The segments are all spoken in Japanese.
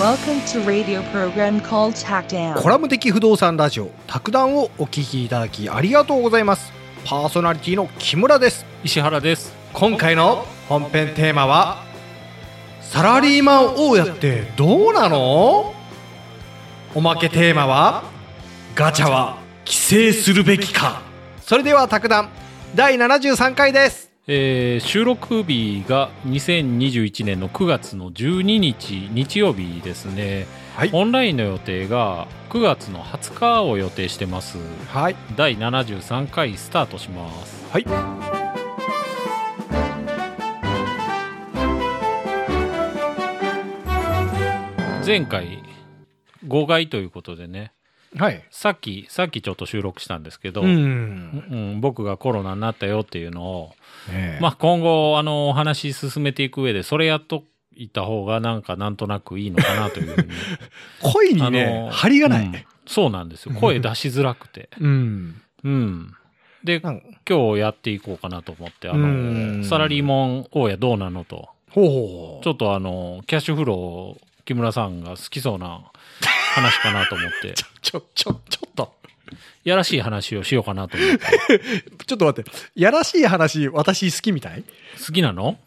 Welcome to radio program called TACDOWN。 コラム的不動産ラジオタクダウンをお聞きいただきありがとうございます。パーソナリティの木村です。石原です。今回の本編テーマはサラリーマン大家ってどうなの。おまけテーマはガチャは規制するべきか。それではタクダウン第73回です。収録日が2021年の9月の12日日曜日ですね、はい、オンラインの予定が9月の20日を予定してます、はい、第73回スタートします、はい、前回5回ということでね、はい、さっきちょっと収録したんですけど、僕がコロナになったよっていうのを、まあ、今後お話進めていく上でそれやっといた方がなんとなくいいのかなというふうに声にね張りがない、そうなんですよ。声出しづらくて、で今日やっていこうかなと思って、サラリーマン大家どうなのと、ちょっとキャッシュフロー木村さんが好きそうな話かなと思ってちょっとやらしい話をしようかなと思ってちょっと待って、やらしい話私好きみたい。好きなの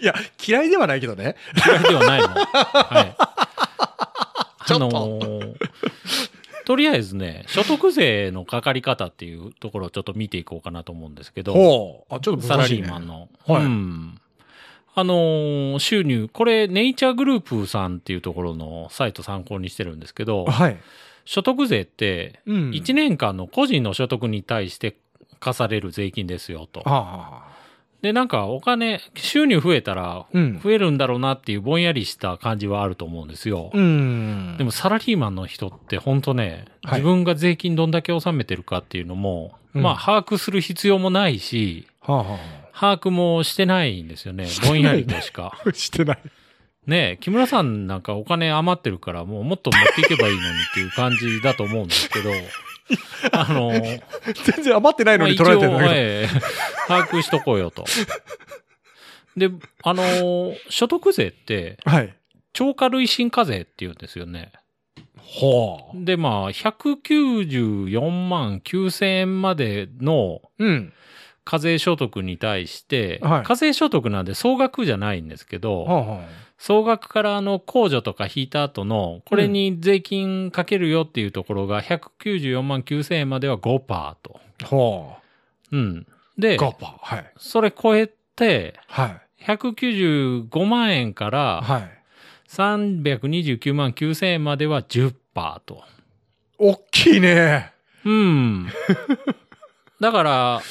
いや嫌いではないけどね。嫌いではないの、はい、とりあえずね、所得税のかかり方っていうところをちょっと見ていこうかなと思うんですけど、ちょっと難しいね、サラリーマンの、はい、収入、これネイチャーグループさんっていうところのサイト参考にしてるんですけど、はい、所得税って1年間の個人の所得に対して課される税金ですよと。でなんかお金収入増えたら増えるんだろうなっていうぼんやりした感じはあると思うんですよ、でもサラリーマンの人って本当ね、自分が税金どんだけ納めてるかっていうのも、まあ把握する必要もないし、把握もしてないんですよね。ぼんやりとしかしてないね。え木村さんなんかお金余ってるからもっと持っていけばいいのにっていう感じだと思うんですけど全然余ってないのに取られてるんだけど、把握しとこうよと。で所得税って、はい、超過累進課税って言うんですよね。でまあ194万9000円までの、課税所得に対して、課税所得なんで総額じゃないんですけど、総額から控除とか引いた後のこれに税金かけるよっていうところが194万9000円までは 5% と、で 5%、はい、それ超えて、195万円から329万9000円までは 10% と。おっきいね。だから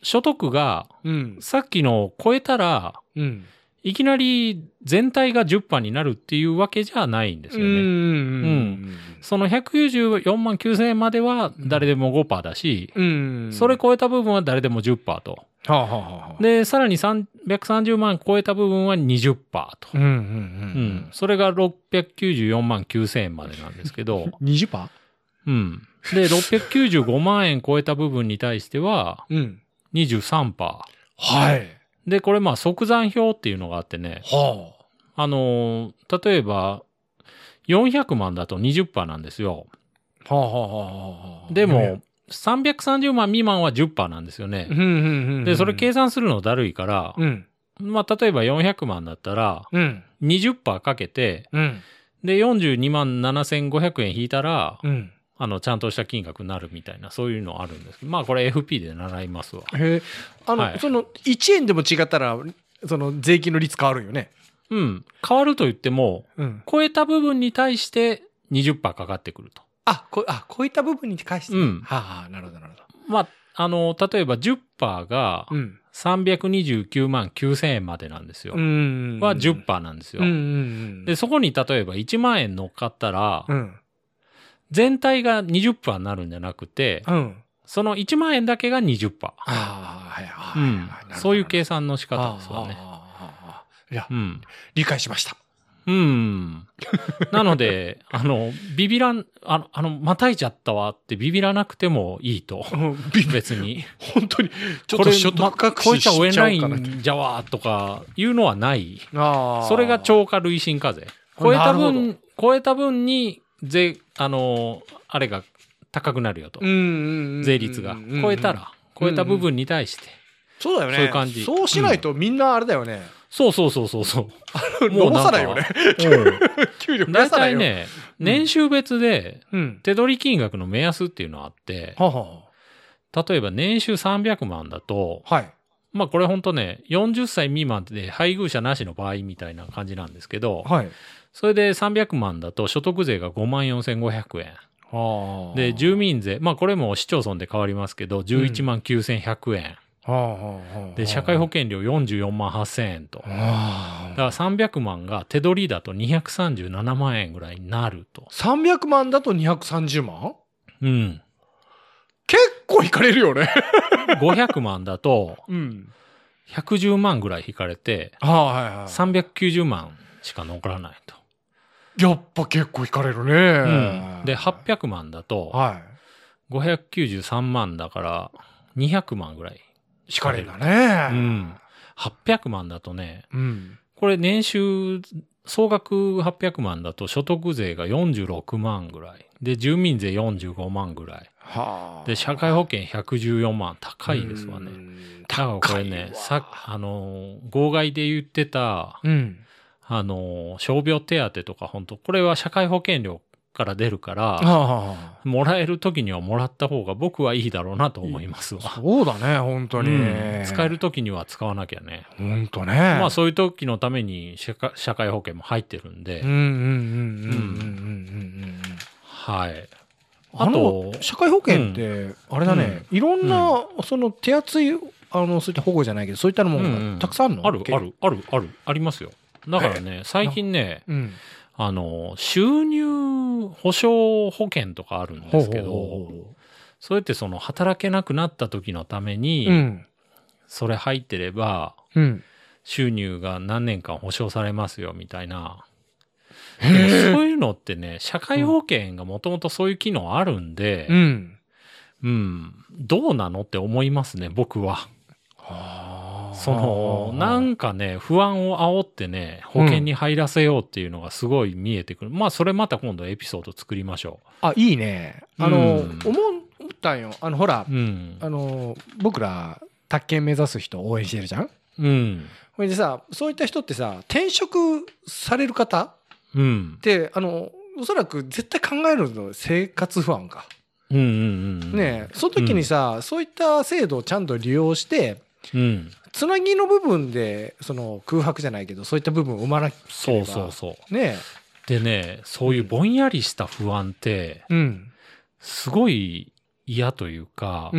所得がさっきのを超えたら、いきなり全体が 10% になるっていうわけじゃないんですよね。その194万9000円までは誰でも 5% だし、それ超えた部分は誰でも 10% と、でさらに330万超えた部分は 20% と、それが694万9000円までなんですけど20%？ で695万円超えた部分に対しては 23%、でこれまあ即算表っていうのがあってね、例えば400万だと 20% なんですよ。でも330万未満は 10% なんですよね。でそれ計算するのだるいから、まあ例えば400万だったら 20% かけて、で42万7500円引いたら、ちゃんとした金額になるみたいな、そういうのあるんですけど、まあこれ FP で習いますわ。その1円でも違ったらその税金の率変わるよね。変わると言っても、超えた部分に対して 20% かかってくると。超えた部分に対して、なるほどなるほど。まあ例えば 10% が329万9000円までなんですよ。は 10% なんですよ。でそこに例えば1万円乗っかったら、全体が 20% になるんじゃなくて、その1万円だけが 20%。そういう計算の仕方ですよね。理解しました。うん。なので、またいちゃったわってビビらなくてもいいと。別に。本当に、ちょっと所得隠ししちゃうかな。これ、超えちゃおえないんじゃわとかいうのはない。それが超過累進課税。超えた分に、あれが高くなるよと。税率が。超えた部分に対して。そうだよね。そういう感じ。そうしないとみんなあれだよね。うん、そう。もう伸ばさないよね。給料増やさないよ。大体ね、年収別で手取り金額の目安っていうのがあって、例えば年収300万だと、はい、まあこれ本当ね、40歳未満で配偶者なしの場合みたいな感じなんですけど、はい、それで300万だと所得税が 54,500 円。で、住民税、まあこれも市町村で変わりますけど、119,100 円。で社会保険料44万8,000円と、だから300万が手取りだと237万円ぐらいになると。300万だと230万？うん。結構引かれるよね。500万だと110万ぐらい引かれて、390万しか残らないと。やっぱ結構引かれるね。うん、で800万だと593万だから200万ぐらい。引かれるだね。うん。800万だとね、うん、これ年収、総額800万だと所得税が46万ぐらい。で、住民税45万ぐらい。はあ、で、社会保険114万。高いですわね。だからこれね、号外で言ってた、うん、傷病手当とか本当、これは社会保険料から出るから、もらえる時にはもらった方が僕はいいだろうなと思いますわ。そうだね、本当に、うん、使える時には使わなきゃね。本当ね。まあそういう時のために社会保険も入ってるんで。はい。あと社会保険ってあれだね、うん、いろんな、うん、その手厚いそういった保護じゃないけどそういったのもたくさんあるの、うん、あるありますよ。だからね最近ね。収入保障保険とかあるんですけど、それってその働けなくなった時のために、うん、それ入ってれば、うん、収入が何年間保障されますよみたいな。そういうのってね、社会保険がもともとそういう機能あるんで、うんうん、どうなのって思いますね、僕は。そのなんかね不安を煽ってね保険に入らせようっていうのがすごい見えてくる、うん、まあそれまた今度エピソード作りましょう。あ、いいね。思ったんよ。ほら、うん、僕ら宅建目指す人応援してるじゃん。うん、それでさそういった人ってさ転職される方、うん、っておそらく絶対考えるの生活不安か、ねえ、その時にさ、うん、そういった制度をちゃんと利用して、うん、つなぎの部分でその空白じゃないけどそういった部分を埋まらなければ。そうねえ。でねそういうぼんやりした不安って、うん、すごい嫌というか、そう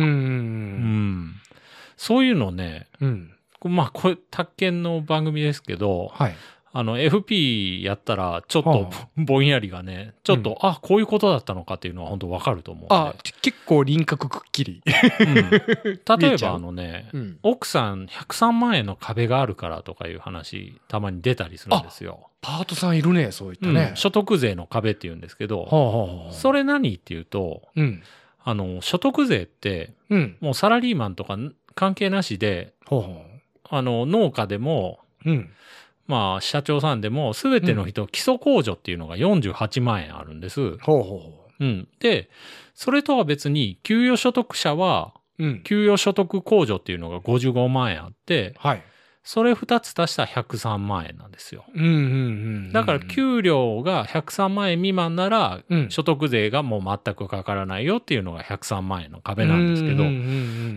いうのね、うん、まあこれ宅建の番組ですけど、はい、FP やったらちょっとぼんやりがねちょっと、うん、あこういうことだったのかっていうのは本当わかると思うんで。あ結構輪郭くっきり、うん、例えばね、うん、奥さん103万円の壁があるからとかいう話たまに出たりするんですよ。パートさんいるねそういったね、うん、所得税の壁っていうんですけど、それ何っていうと、うん、所得税って、うん、もうサラリーマンとか関係なしで、農家でも、うんまあ、社長さんでも全ての人、うん、基礎控除っていうのが48万円あるんです。でそれとは別に給与所得者は、うん、給与所得控除っていうのが55万円あって、はい、それ2つ足したら103万円なんですよ。だから給料が103万円未満なら、うん、所得税がもう全くかからないよっていうのが103万円の壁なんですけど、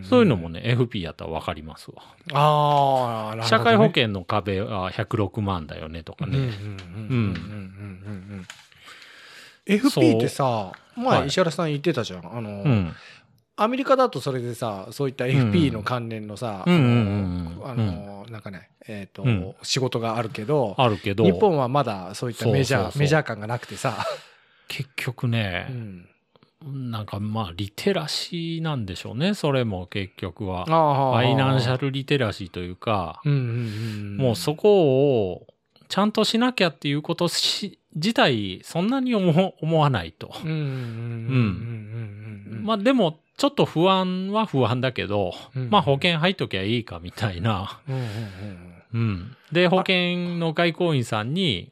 そういうのもね FP やったら分かりますわ。ああ、なるほどね。社会保険の壁は106万だよねとかね。FP ってさ前石原さん言ってたじゃん、はい、うん、アメリカだとそれでさそういった FP の関連のさなんかねうん、仕事があるけど日本はまだそういったメジャー感がなくてさ結局ね、なんかまあリテラシーなんでしょうねそれも結局は。ファイナンシャルリテラシーというか、もうそこをちゃんとしなきゃっていうこと自体そんなに思わないと。まあでもちょっと不安は不安だけど、うんうん、まあ保険入っときゃいいかみたいな。で保険の外交員さんに、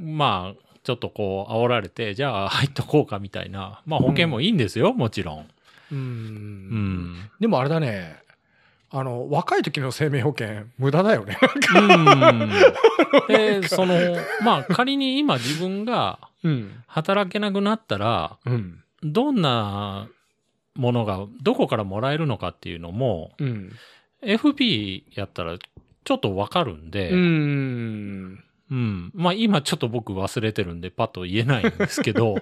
まあちょっとこう煽られて、じゃあ入っとこうかみたいな。まあ保険もいいんですよ、もちろん。でもあれだね、若い時の生命保険無駄だよね。でまあ仮に今自分が働けなくなったら、どんなものがどこからもらえるのかっていうのも、FP やったらちょっと分かるんで、まあ今ちょっと僕忘れてるんでパッと言えないんですけど、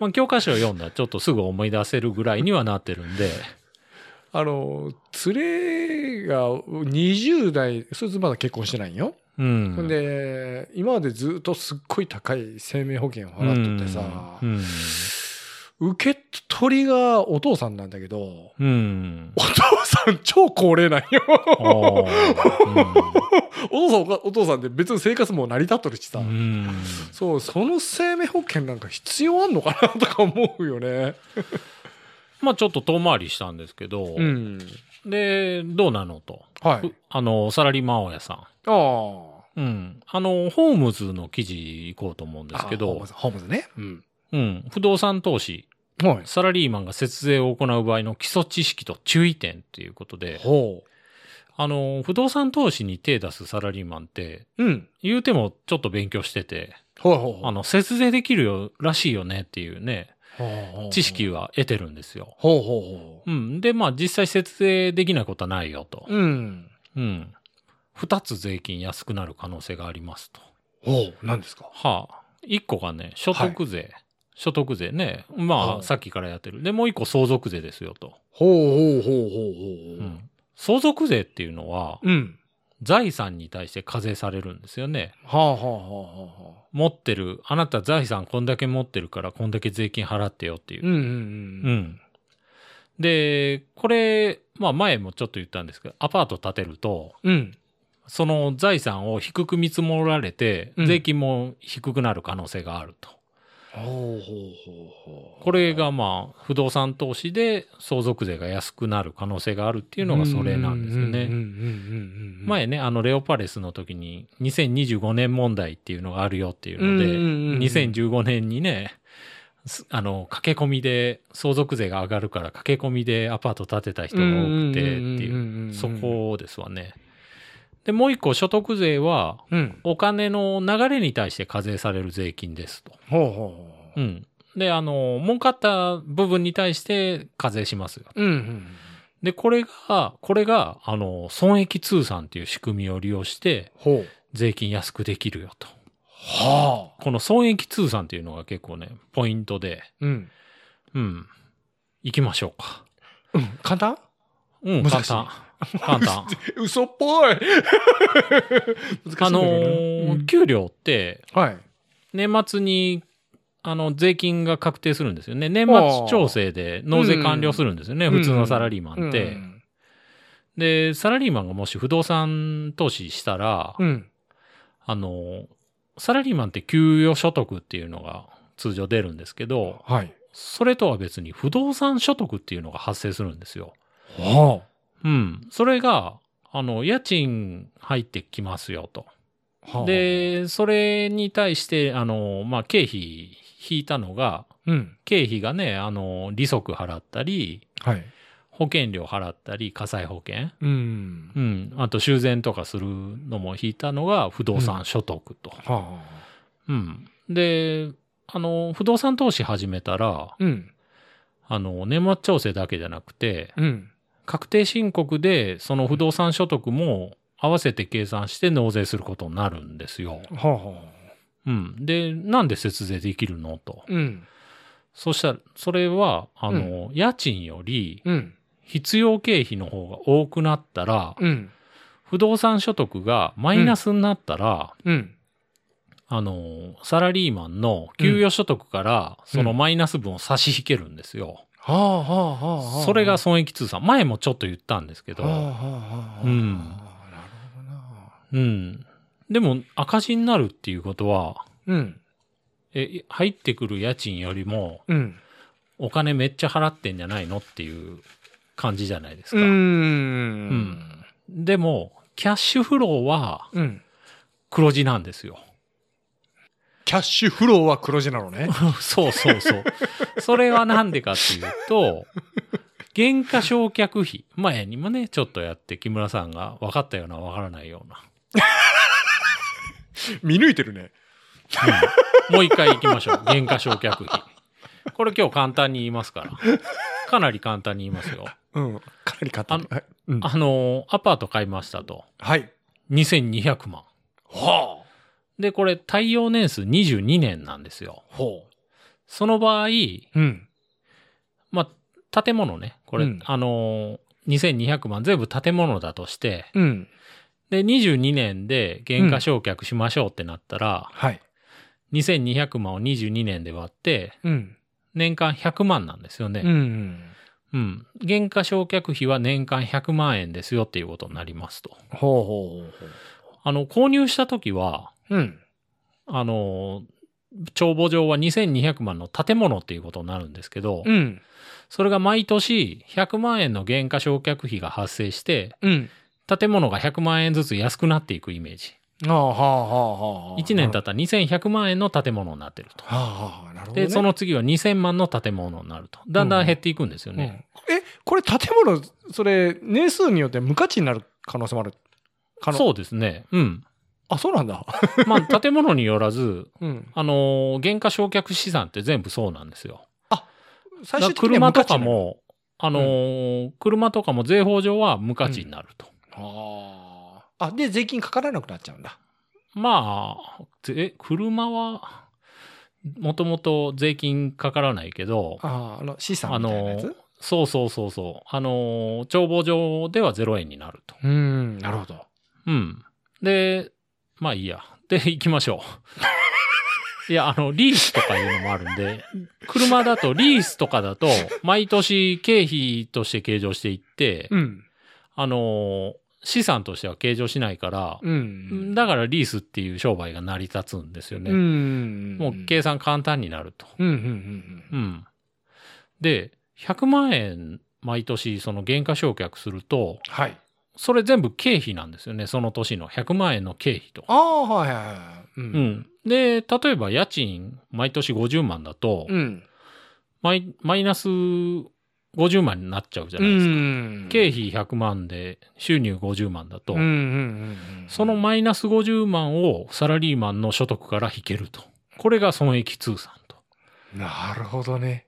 まあ教科書を読んだらちょっとすぐ思い出せるぐらいにはなってるんで。連れが20代、そいつまだ結婚してないんよ。で今までずっとすっごい高い生命保険を払っとってさ、受け取りがお父さんなんだけど、お父さん超高齢なんよ。お父さんで別に生活も成り立っとるしさ、その生命保険なんか必要あんのかなとか思うよね。まあちょっと遠回りしたんですけど、でどうなのと、サラリーマン大家さん、ホームズの記事行こうと思うんですけど、ホームズね、不動産投資、サラリーマンが節税を行う場合の基礎知識と注意点ということで、不動産投資に手出すサラリーマンって、言うてもちょっと勉強してて、節税できるよらしいよねっていうね、知識は得てるんですよ。でまあ実際節税できないことはないよと。2つ税金安くなる可能性がありますと。何ですか？1個がね所得税、所得税ね、まあさっきからやってる。でもう1個相続税ですよと。相続税っていうのは、財産に対して課税されるんですよね。持ってる、あなた財産こんだけ持ってるからこんだけ税金払ってよっていう。でこれ、まあ、前もちょっと言ったんですけど、アパート建てると、その財産を低く見積もられて税金も低くなる可能性があると。これがまあ不動産投資で相続税が安くなる可能性があるっていうのがそれなんですよね。前ねレオパレスの時に2025年問題っていうのがあるよっていうので、2015年にね駆け込みで相続税が上がるから駆け込みでアパート建てた人が多くてっていう、そこですわね。でもう一個所得税はお金の流れに対して課税される税金ですと。で儲かった部分に対して課税しますよ。でこれが損益通算っていう仕組みを利用して税金安くできるよと。この損益通算っていうのが結構ねポイントで、いきましょうか。簡単？簡単。簡単。嘘っぽい。給料って、年末に、税金が確定するんですよね。年末調整で納税完了するんですよね、普通のサラリーマンって。で、サラリーマンがもし不動産投資したら、サラリーマンって給与所得っていうのが通常出るんですけど、それとは別に不動産所得っていうのが発生するんですよ。それが家賃入ってきますよと。でそれに対してまあ、経費引いたのが、経費がね利息払ったり、保険料払ったり火災保険、あと修繕とかするのも引いたのが不動産所得と。で不動産投資始めたら、年末調整だけじゃなくて、確定申告でその不動産所得も合わせて計算して納税することになるんですよ。でなんで節税できるのと、そしたらそれは家賃より必要経費の方が多くなったら、不動産所得がマイナスになったら、サラリーマンの給与所得からそのマイナス分を差し引けるんですよ。それが損益通算。前もちょっと言ったんですけど。でも赤字になるっていうことは、うん、入ってくる家賃よりも、うん、お金めっちゃ払ってんじゃないのっていう感じじゃないですか。うん、でもキャッシュフローは黒字なんですよ。キャッシュフローは黒字なのね。そうそうそう。それはなんでかっていうと、減価償却費。前にもね、ちょっとやって木村さんが分かったような分からないような。見抜いてるね。うん、もう一回行きましょう。減価償却費。これ今日簡単に言いますから。かなり簡単に言いますよ。うん。かなり簡単に。アパート買いましたと。はい。2200万。はあ。で、これ、耐用年数22年なんですよ。ほう。その場合、うん。まあ、建物ね、これ、うん、2200万全部建物だとして、うん。で、22年で減価償却しましょうってなったら、うん、はい。2200万を22年で割って、うん。年間100万なんですよね。うん。うん。減価償却費は年間100万円ですよっていうことになりますと。ほうほうほうほう。購入したときは、うん、帳簿上は2200万の建物っていうことになるんですけど、うん、それが毎年100万円の減価償却費が発生して、うん、建物が100万円ずつ安くなっていくイメージ。ああ、はあ、はあ、はあ。1年経ったら2100万円の建物になってると。はあ、はあ、なるほどね。で、その次は2000万の建物になると。だんだん減っていくんですよね。うんうん、これ建物、それ、年数によって無価値になる可能性もある。そうですね。うん。あ、そうなんだ。まあ、建物によらず、うん、減価償却資産って全部そうなんですよ。あ、最終的には無価値になる。車とかも、うん、車とかも税法上は無価値になると。うん、あ、で、税金かからなくなっちゃうんだ。まあ、車は、もともと税金かからないけど、資産みたいなやつ？そうそうそうそう。帳簿上では0円になると。なるほど。うん。で、まあいいや。で、行きましょう。いや、リースとかいうのもあるんで、車だと、リースとかだと、毎年経費として計上していって、うん、資産としては計上しないから、うん、だからリースっていう商売が成り立つんですよね。うん、もう計算簡単になると。うんうんうん、で、100万円毎年その減価償却すると、はい。それ全部経費なんですよね。その年の100万円の経費と。ああ、はいはいはい。うん。うん、で、例えば家賃、毎年50万だと、うん、マイナス50万になっちゃうじゃないですか。うん、経費100万で収入50万だと、うんうんうん、そのマイナス50万をサラリーマンの所得から引けると。これが損益通算と。なるほどね。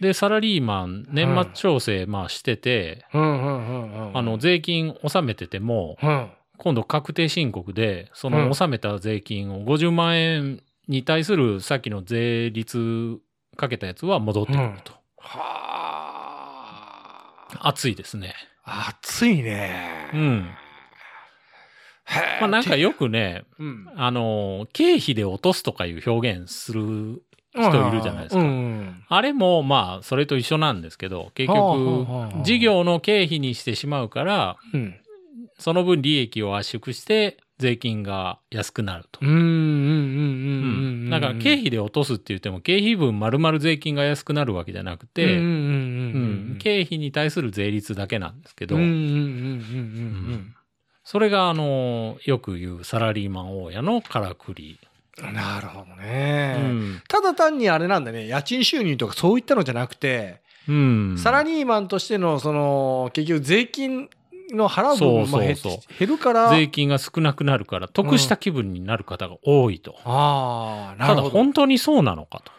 で、サラリーマン、年末調整、まあしてて、税金納めてても、うん、今度確定申告で、その納めた税金を50万円に対するさっきの税率かけたやつは戻ってくると。うん、はぁ。暑いですね。暑いね。うん。まあなんかよくね、うん、経費で落とすとかいう表現する人いるじゃないですか。うん、あれもまあそれと一緒なんですけど、結局事業の経費にしてしまうから、うん、その分利益を圧縮して税金が安くなると。だから経費で落とすって言っても経費分丸々税金が安くなるわけじゃなくて、経費に対する税率だけなんですけど、それがよく言うサラリーマン大家のからくり。なるほどね、うん。ただ単にあれなんだね、家賃収入とかそういったのじゃなくて、うん、サラリーマンとしてのその結局税金の払う分も減るから、税金が少なくなるから得した気分になる方が多いと。うん、ああ、なるほど。ただ本当にそうなのかと。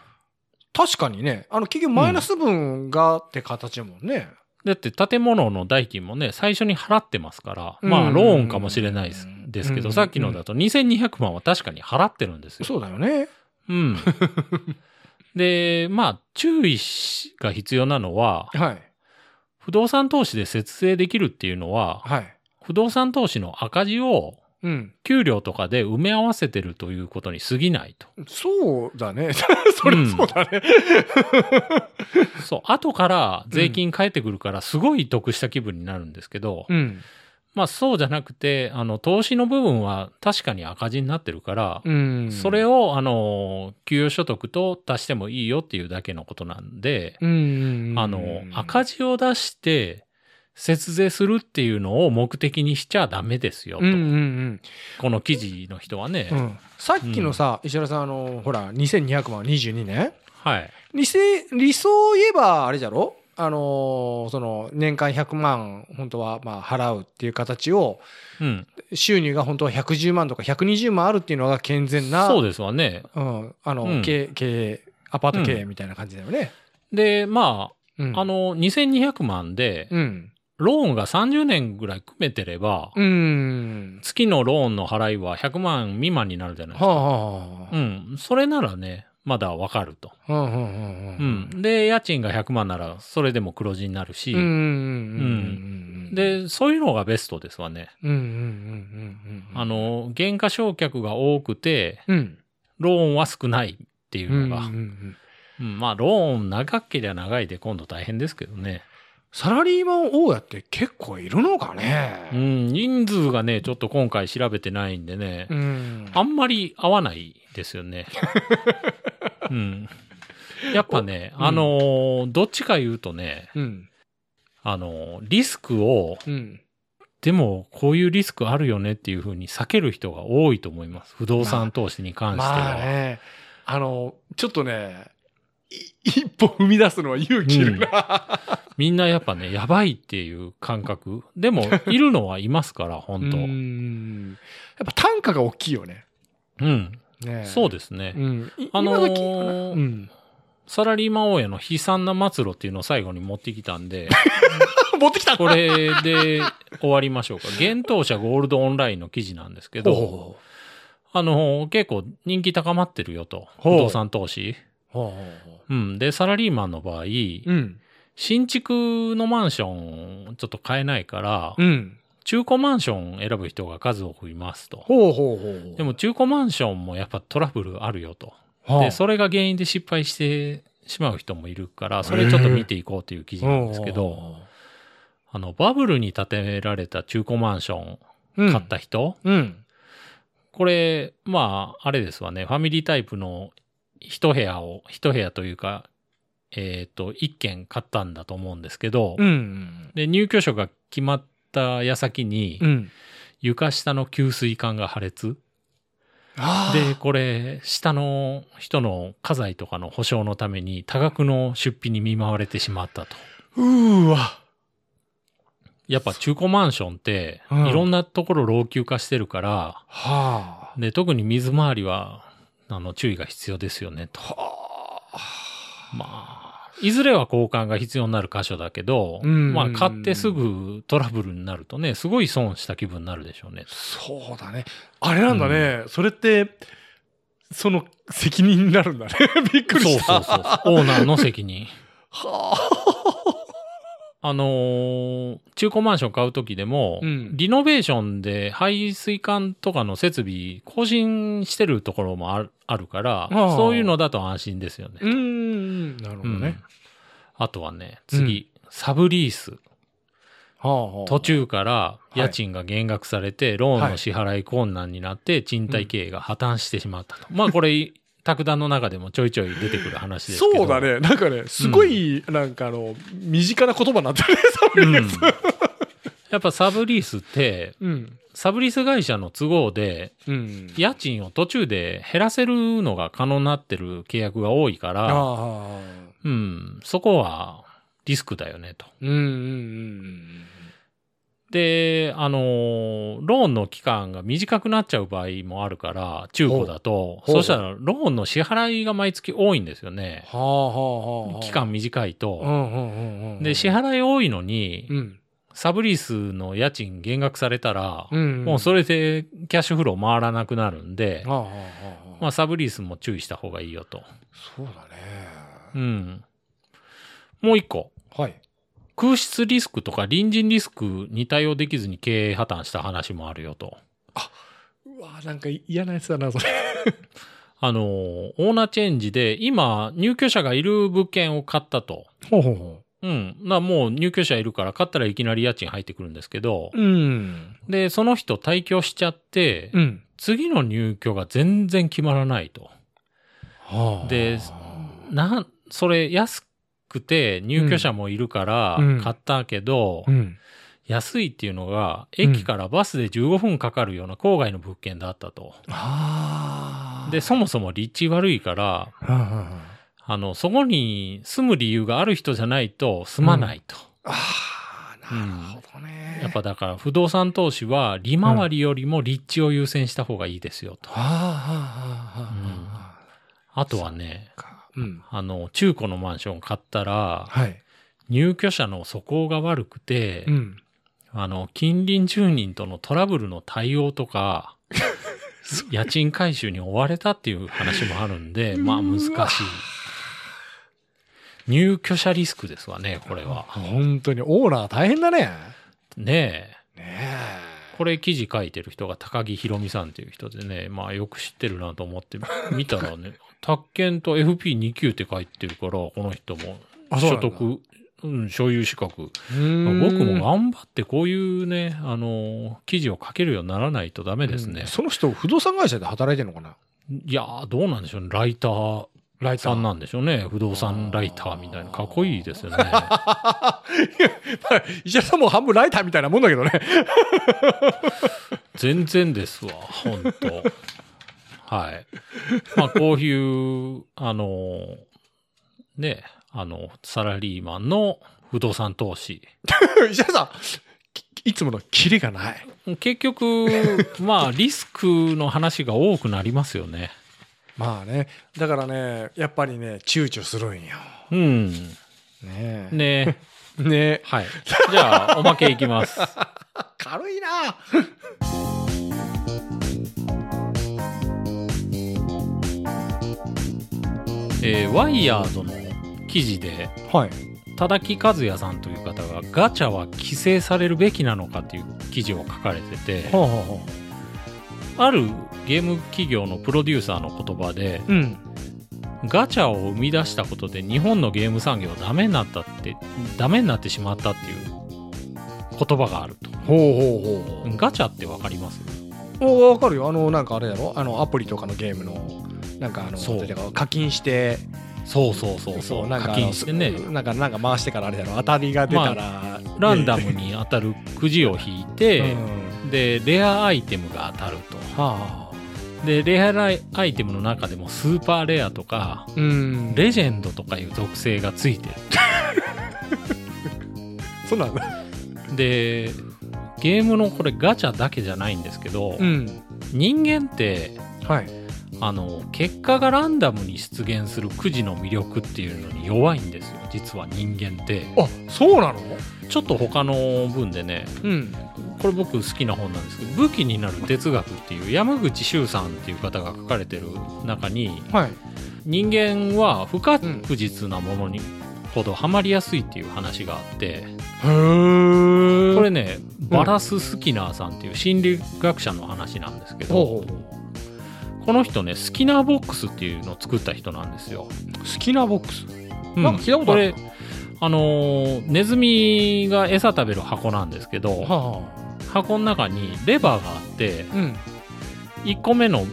確かにね、結局マイナス分がって形だもんね。うん、だって建物の代金もね、最初に払ってますから、まあローンかもしれないです。うんですけど、うんうんうん、さっきのだと2200万は確かに払ってるんですよ。そうだよね。うん。で、まあ、注意が必要なのは、はい、不動産投資で節税できるっていうのは、はい、不動産投資の赤字を給料とかで埋め合わせてるということに過ぎないと。そうだね。それそうだね。うん、そう、後から税金返ってくるからすごい得した気分になるんですけど、うんまあそうじゃなくて、投資の部分は確かに赤字になってるから、うん、それを、給与所得と足してもいいよっていうだけのことなんで、うん、赤字を出して、節税するっていうのを目的にしちゃダメですよと、うんうんうん、この記事の人はね、うん、さっきのさ、うん、石原さんほら2200万22年、はい、理想を言えばあれじゃろ、その年間100万本当はまあ払うっていう形を、うん、収入が本当は110万とか120万あるっていうのが健全な、そうですわね、うん、うん、経営アパート経営みたいな感じだよね、うん、でまあ、うん、2200万で、うん、ローンが30年ぐらい組めてれば、うん、月のローンの払いは100万未満になるじゃないですか。はあはあ、うん、それならね、まだわかると、はあはあうん。で、家賃が100万ならそれでも黒字になるし、うんうん、で、そういうのがベストですわね。減価償却が多くて、うん、ローンは少ないっていうのが、うんうんうんうん、まあローン長ければ長いで今度大変ですけどね。サラリーマン大家って結構いるのかね、うん、人数がねちょっと今回調べてないんでね、うん、あんまり合わないですよね、うん、やっぱね、うん、どっちか言うとね、うん、リスクを、うん、でもこういうリスクあるよねっていう風に避ける人が多いと思います、不動産投資に関しては、まあね、ちょっとね一歩踏み出すのは勇気いるな、うん、みんなやっぱねやばいっていう感覚でもいるのはいますから本当、やっぱ単価が大きいよね、うん、ね、そうですね、うん、うん、サラリーマン大家の悲惨な末路っていうのを最後に持ってきたんで持ってきたこれで終わりましょうか。幻冬舎ゴールドオンラインの記事なんですけど、結構人気高まってるよと、不動産投資、うん、でサラリーマンの場合、うん、新築のマンションちょっと買えないから、うん、中古マンション選ぶ人が数多くいますと、ほうほうほう、でも中古マンションもやっぱトラブルあるよと、でそれが原因で失敗してしまう人もいるから、それちょっと見ていこうという記事なんですけど、バブルに建てられた中古マンション買った人、うんうん、これまああれですわね、ファミリータイプの一部屋というか、一軒買ったんだと思うんですけど、うん、で入居者が決まった矢先に、うん、床下の給水管が破裂、でこれ下の人の家財とかの保証のために多額の出費に見舞われてしまったと。うわ、やっぱ中古マンションって、うん、いろんなところ老朽化してるから、はあ、で特に水回りは注意が必要ですよねと。まあいずれは交換が必要になる箇所だけど、まあ買ってすぐトラブルになるとね、すごい損した気分になるでしょうね。そうだね、あれなんだね、うん、それってその責任になるんだねびっくりした。そうオーナーの責任は中古マンション買うときでも、うん、リノベーションで排水管とかの設備更新してるところもあるから、そういうのだと安心ですよね。なるほどね、うん。あとはね、次、うん、サブリース。途中から家賃が減額されて、はい、ローンの支払い困難になって、はい、賃貸経営が破綻してしまったと。うん、まあこれ卓談の中でもちょいちょい出てくる話ですけど。そうだね。なんかね、すごい、なんか身近な言葉になってるね、サブリース。うん、やっぱサブリースって、うん、サブリース会社の都合で、うん、家賃を途中で減らせるのが可能になってる契約が多いから、あ、うん、そこはリスクだよねと。うんうんうん、で、ローンの期間が短くなっちゃう場合もあるから、中古だと、そうしたらローンの支払いが毎月多いんですよね。はあはあはあ、期間短いと、うんうんうん。で、支払い多いのに、うん、サブリースの家賃減額されたら、うんうん、もうそれでキャッシュフロー回らなくなるんで、はあはあ、まあ、サブリースも注意した方がいいよと。そうだね。うん。もう一個。はい。空室リスクとか隣人リスクに対応できずに経営破綻した話もあるよと。あ、うわ、なんか嫌なやつだなそれオーナーチェンジで今入居者がいる物件を買ったと。ほうほうほうん。まあもう入居者いるから、買ったらいきなり家賃入ってくるんですけど、うん。で、その人退去しちゃって、うん、次の入居が全然決まらないと。はあ、で、それ安くて入居者もいるから買ったけど、うんうん、安いっていうのが、駅からバスで15分かかるような郊外の物件だったと。はあ、で、そもそも立地悪いから、はあはあ、そこに住む理由がある人じゃないと住まないと。うん、ああ、なるほどね、うん。やっぱだから不動産投資は利回りよりも立地を優先した方がいいですよと。うん、あとはね、うん、中古のマンション買ったら、はい、入居者の素行が悪くて、うん、近隣住人とのトラブルの対応とか、家賃回収に追われたっていう話もあるんで、まあ難しい。入居者リスクですわね、これは。本当に、オーナー大変だね。ねえ。ねえ。これ記事書いてる人が高木ひろみさんっていう人でね、まあよく知ってるなと思って見たらね、宅建と FP2 級って書いてるから、この人も所得、うん、所有資格。僕も頑張ってこういうね、記事を書けるようにならないとダメですね。うん、その人、不動産会社で働いてるのかな？いやー、どうなんでしょうね。ライターさんなんでしょうね。不動産ライターみたいな。かっこいいですよね。石原さんも半分ライターみたいなもんだけどね。全然ですわ、ほんと。はい。まあ、こういう、ね、サラリーマンの不動産投資。石原さん、いつものキリがない。結局、まあ、リスクの話が多くなりますよね。まあね、だからね、やっぱりね、躊躇するんよ。うん。ねえ。ねえ。ねえ。はい。じゃあ、おまけいきます。軽いな。ワイヤードの記事で、はい、田崎和也さんという方が、ガチャは規制されるべきなのかという記事を書かれてて、はあはあ、あるゲーム企業のプロデューサーの言葉で、うん、ガチャを生み出したことで日本のゲーム産業はダメになってしまったっていう言葉があると。ほうほうほう。ガチャってわかります？わかるよ。なんかあれやろ、アプリとかのゲームのなんか課金して。そうそうそうそう。課金してね。なんか回してからあれやろ。当たりが出たら、まあ、ランダムに当たるくじを引いて、うん、でレアアイテムが当たると。はあ。でレアアイテムの中でもスーパーレアとか、うん、レジェンドとかいう属性がついてる。そうなんだ。でゲームのこれガチャだけじゃないんですけど、うん、人間って、はい、結果がランダムに出現するくじの魅力っていうのに弱いんですよ、実は人間って。あ、そうなの？ちょっと他の文でね、うん、これ僕好きな本なんですけど、武器になる哲学っていう山口周さんっていう方が書かれてる中に、はい、人間は不確実なものにほどハマりやすいっていう話があって、うん、これね、バラス・スキナーさんっていう心理学者の話なんですけど、うん、この人ね、スキナーボックスっていうのを作った人なんですよ。スキナーボックス、うん、なんか聞いたことある。これネズミが餌食べる箱なんですけど、はあはあ、箱の中にレバーがあって、うん、1個目の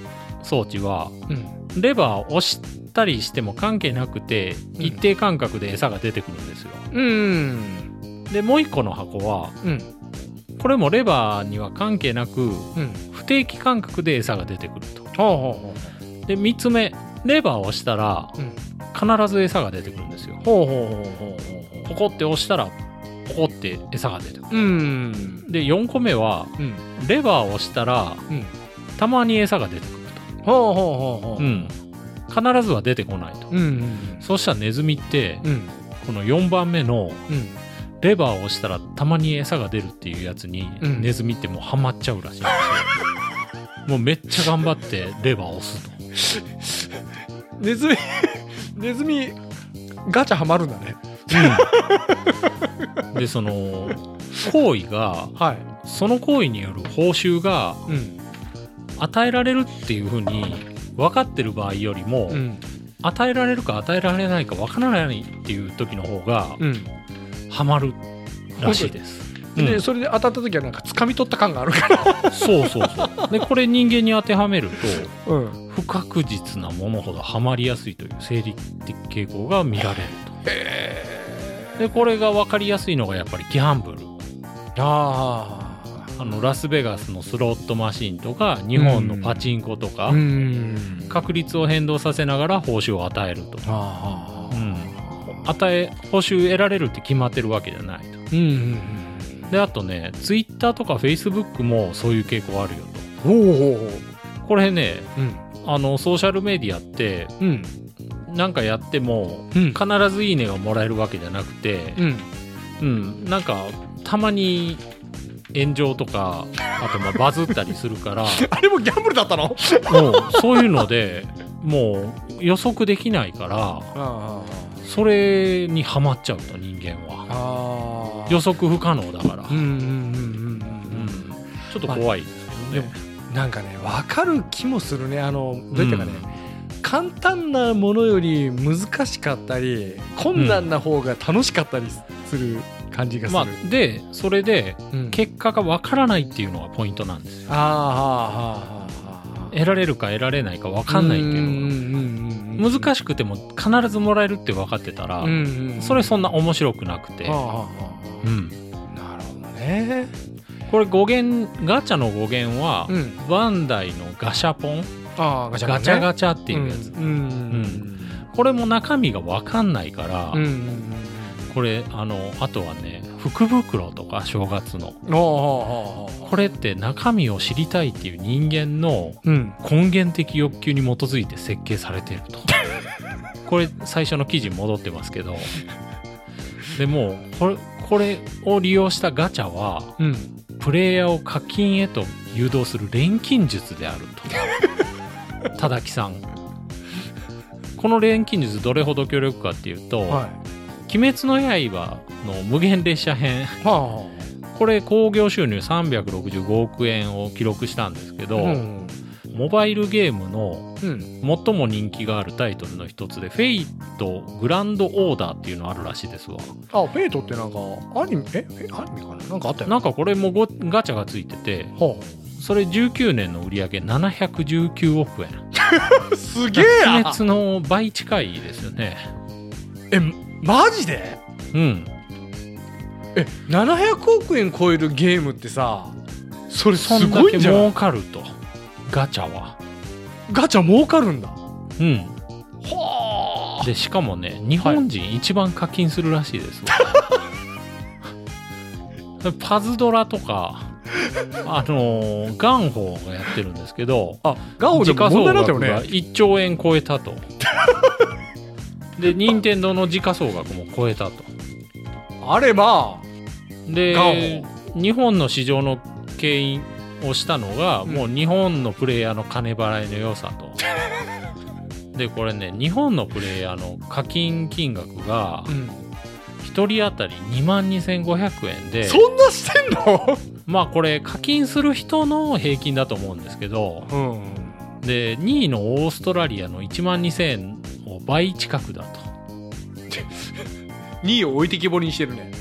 装置は、うん、レバーを押したりしても関係なくて、うん、一定間隔で餌が出てくるんですよ、うん、でもう1個の箱は、うん、これもレバーには関係なく、うん、不定期間隔で餌が出てくると、で3つ目レバーを押したら、うん、必ず餌が出てくるんですよ。ポコって押したらポコって餌が出てくる。うんで4個目は、うん、レバーを押したら、うん、たまに餌が出てくると。ほうほうほうほう、うん、必ずは出てこないと、うんうん、そうしたらネズミって、うん、この4番目の、うん、レバーを押したらたまに餌が出るっていうやつに、うん、ネズミってもうハマっちゃうらしいんですよ。もうめっちゃ頑張ってレバーを押すと。ネズミガチャハマるんだね、うん、でその行為が、はい、その行為による報酬が、うん、与えられるっていうふうに分かってる場合よりも、うん、与えられるか与えられないか分からないっていう時の方が、うん、ハマるらしいです。で、うん、それで当たった時はなんか掴み取った感があるからそうそうそう。でこれ人間に当てはめると、うん、不確実なものほどハマりやすいという生理的傾向が見られると。でこれが分かりやすいのがやっぱりギャンブル。ラスベガスのスロットマシンとか日本のパチンコとか、うん、確率を変動させながら報酬を与えると。うん、報酬得られるって決まってるわけじゃないと。うんうんうん。であとね、ツイッターとかフェイスブックもそういう傾向あるよと。これね、うん、ソーシャルメディアって、うん、なんかやっても、うん、必ずいいねがもらえるわけじゃなくて、うんうん、なんかたまに炎上とか、あとバズったりするからあれもギャンブルだったのもうそういうのでもう予測できないから、それにハマっちゃうと人間は。予測不可能だから、ちょっと怖いですけどね。なんかね、分かる気もするね。どういったかね、簡単なものより難しかったり困難な方が楽しかったりする感じがする。でそれで結果がわからないっていうのがポイントなんですよ。得られるか得られないかわかんないっていうのが、難しくても必ずもらえるって分かってたら、それそんな面白くなくて。なるほどね。これガチャの語源はバンダイのガシャポン、ガチャガチャっていうやつ。これも中身が分かんないから、これあとはね、福袋とか正月の、これって中身を知りたいっていう人間の根源的欲求に基づいて設計されてるとこれ最初の記事に戻ってますけど、でもこれを利用したガチャは、うん、プレイヤーを課金へと誘導する錬金術であるとただきさん、この錬金術どれほど強力かっていうと、はい、鬼滅の刃の無限列車編、これ興行収入365億円を記録したんですけど、うん、モバイルゲームの最も人気があるタイトルの一つで、うん、フェイトグランドオーダーっていうのあるらしいですわ。フェイトってなんかアニメかな、なんかあったよね。なんかこれもガチャがついてて、それ19年の売り上げ719億円すげえな。鬼滅の倍近いですよね。マジで？うん。700億円超えるゲームってさ、それすごいんじゃん。そんだけ儲かると。ガチャは。ガチャ儲かるんだ。うん。はあ。でしかもね、日本人一番課金するらしいです。はい、パズドラとか。ガンホーがやってるんですけど、ガンホーでも問題だったよね。時価総額が1兆円超えたと。で任天堂の時価総額も超えたと。あれまあで日本の市場の牽引をしたのが、もう日本のプレイヤーの金払いの良さとでこれね、日本のプレイヤーの課金金額が1人当たり22,500円で、そんなしてんのまあこれ課金する人の平均だと思うんですけど、で2位のオーストラリアの12,000円倍近くだと2位を置いてきぼりにしてるね。